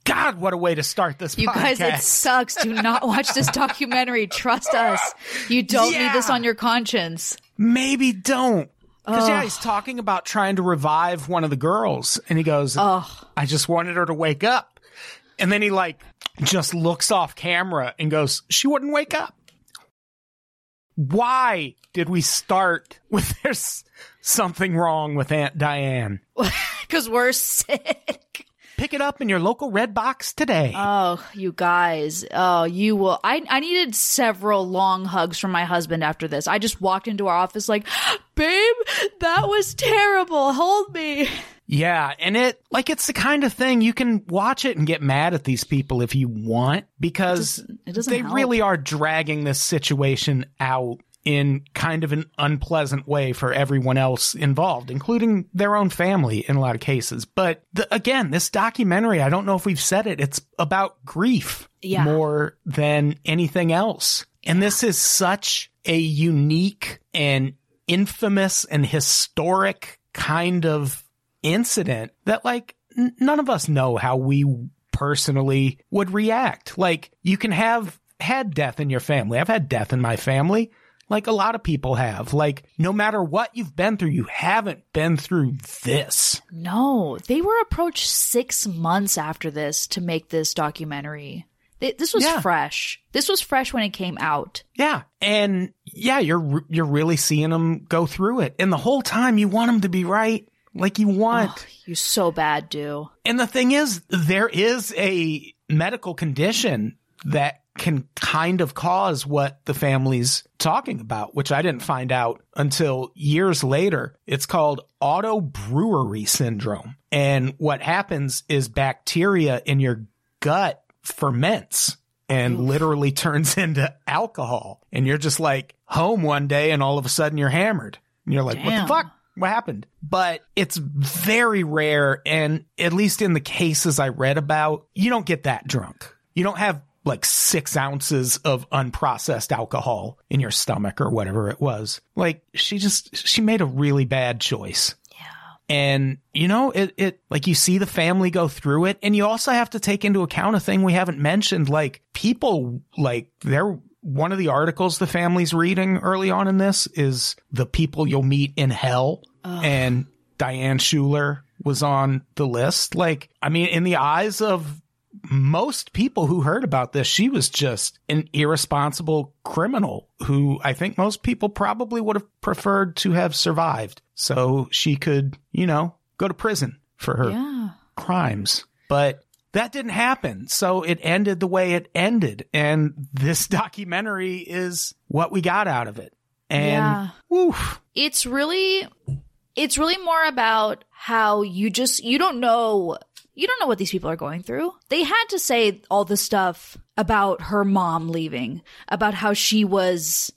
God, what a way to start this podcast. You guys, it sucks. Do not watch this documentary. Trust us. You don't need this on your conscience. Maybe don't. Because, he's talking about trying to revive one of the girls. And he goes, I just wanted her to wake up. And then he, like, just looks off camera and goes, she wouldn't wake up. Why did we start with there's something wrong with Aunt Diane? Because we're sick. Pick it up in your local Red Box today. Oh, you guys. Oh, you will. I needed several long hugs from my husband after this. I just walked into our office like, babe, that was terrible. Hold me. Yeah. And it's the kind of thing you can watch it and get mad at these people if you want, because it doesn't they help. Really are dragging this situation out in kind of an unpleasant way for everyone else involved, including their own family in a lot of cases. But again, this documentary, I don't know if we've said it, it's about grief more than anything else. And this is such a unique and infamous and historic kind of incident that, like, none of us know how we personally would react. Like, you can have had death in your family. I've had death in my family. Like, a lot of people have. Like, no matter what you've been through, you haven't been through this. No, they were approached 6 months after this to make this documentary. This was fresh. This was fresh when it came out. Yeah. And yeah, you're really seeing them go through it. And the whole time you want them to be right. Like, you want. Oh, you so bad do. And the thing is, there is a medical condition that can kind of cause what the family's talking about, which I didn't find out until years later. It's called autobrewery syndrome. And what happens is bacteria in your gut ferments and literally turns into alcohol. And you're just like home one day and all of a sudden you're hammered. And you're like, damn, what the fuck? What happened? But it's very rare. And at least in the cases I read about, you don't get that drunk. You don't have like 6 ounces of unprocessed alcohol in your stomach or whatever it was. Like, she made a really bad choice. And, you know, it like, you see the family go through it. And you also have to take into account a thing we haven't mentioned, like, people, like, they're one of the articles the family's reading early on in this is the people you'll meet in hell. Ugh. And Diane Schuler was on the list. Like, I mean, in the eyes of most people who heard about this, she was just an irresponsible criminal who I think most people probably would have preferred to have survived so she could, you know, go to prison for her crimes. But that didn't happen. So it ended the way it ended. And this documentary is what we got out of it. And woof. It's really more about how you don't know what these people are going through. They had to say all the stuff about her mom leaving, about how she was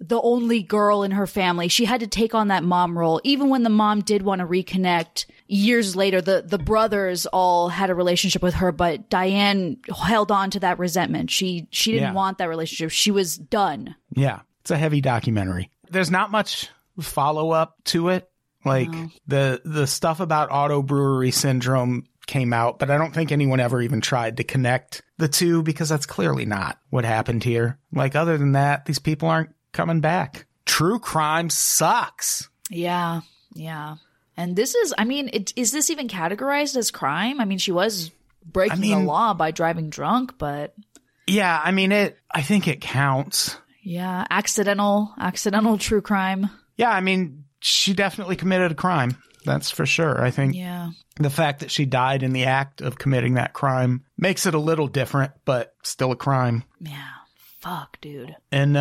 the only girl in her family. She had to take on that mom role. Even when the mom did want to reconnect years later, the brothers all had a relationship with her, but Diane held on to that resentment. She didn't want that relationship. She was done. Yeah. It's a heavy documentary. There's not much follow-up to it. Like, the stuff about autobrewery syndrome came out, but I don't think anyone ever even tried to connect the two because that's clearly not what happened here. Like, other than that, these people aren't coming back. True crime sucks. Yeah. Yeah. And this is, I mean, is this even categorized as crime? I mean, she was breaking the law by driving drunk, but. Yeah. I mean, I think it counts. Yeah. Accidental true crime. Yeah. I mean, she definitely committed a crime. That's for sure. I think the fact that she died in the act of committing that crime makes it a little different, but still a crime. Yeah. Fuck, dude. And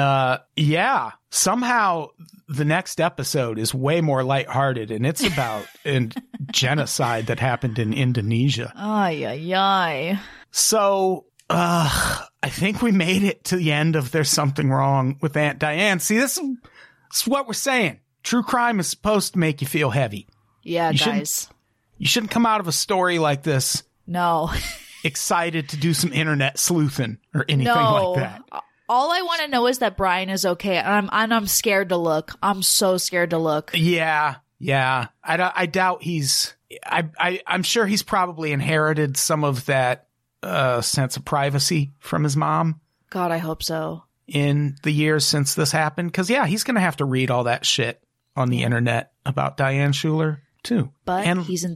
somehow the next episode is way more lighthearted, and it's about a genocide that happened in Indonesia. Ay, ay, ay. So I think we made it to the end of There's Something Wrong with Aunt Diane. See, this is what we're saying. True crime is supposed to make you feel heavy. Yeah, guys. You shouldn't come out of a story like this. No. Excited to do some internet sleuthing or anything like that. All I want to know is that Brian is okay. And I'm scared to look. I'm so scared to look. Yeah. Yeah. I doubt he's... I'm sure he's probably inherited some of that sense of privacy from his mom. God, I hope so. In the years since this happened. Because, yeah, he's going to have to read all that shit on the internet about Diane Schuler too. But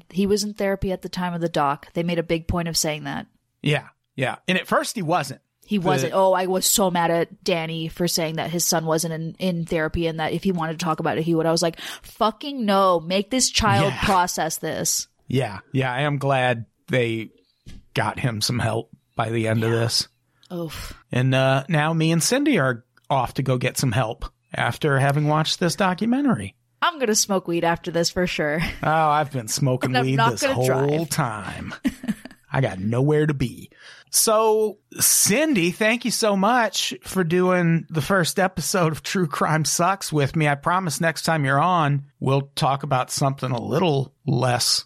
he was in therapy at the time of the doc. They made a big point of saying that. Yeah. Yeah. And at first he wasn't. He wasn't. Oh, I was so mad at Danny for saying that his son wasn't in therapy and that if he wanted to talk about it, he would. I was like, fucking no, make this child process this. Yeah. Yeah. I am glad they got him some help by the end of this. Oof. And now me and Cindy are off to go get some help. After having watched this documentary. I'm going to smoke weed after this for sure. Oh, I've been smoking weed this whole time. I got nowhere to be. So, Cindy, thank you so much for doing the first episode of True Crime Sucks with me. I promise next time you're on, we'll talk about something a little less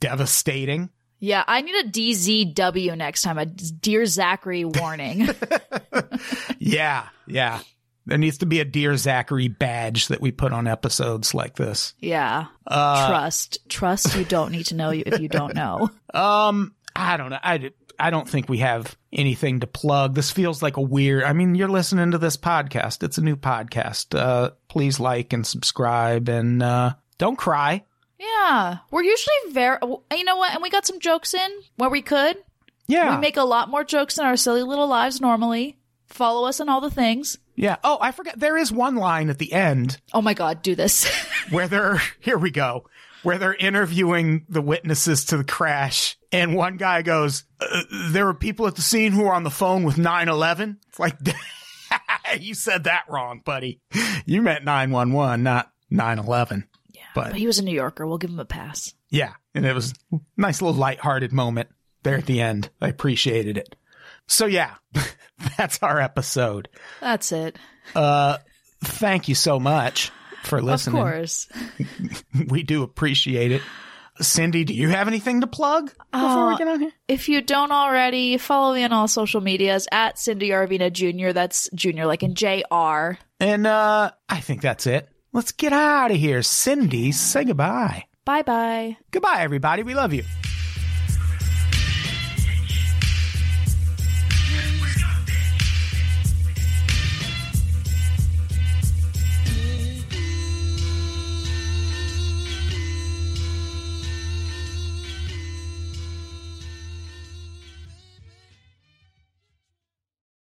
devastating. Yeah, I need a DZW next time, a Dear Zachary warning. Yeah. There needs to be a Dear Zachary badge that we put on episodes like this. Yeah. Trust. You don't need to know if you don't know. I don't know. I don't think we have anything to plug. This feels like a weird... I mean, you're listening to this podcast. It's a new podcast. Please like and subscribe and don't cry. Yeah. We're usually very... You know what? And we got some jokes in where we could. Yeah. We make a lot more jokes in our silly little lives normally. Follow us on all the things. Yeah. Oh, I forgot. There is one line at the end. Oh, my God. Do this. Here we go. Where they're interviewing the witnesses to the crash. And one guy goes, there were people at the scene who were on the phone with 911. It's like, you said that wrong, buddy. You meant 911, not 911. Yeah, but he was a New Yorker. We'll give him a pass. Yeah. And it was a nice little lighthearted moment there at the end. I appreciated it. So, yeah, that's our episode. That's it. Thank you so much for listening. Of course. We do appreciate it. Cindy, do you have anything to plug before we get on here? If you don't already, follow me on all social medias at Cindy Aravena Jr. That's Jr. like in JR. And I think that's it. Let's get out of here. Cindy, say goodbye. Bye-bye. Goodbye, everybody. We love you.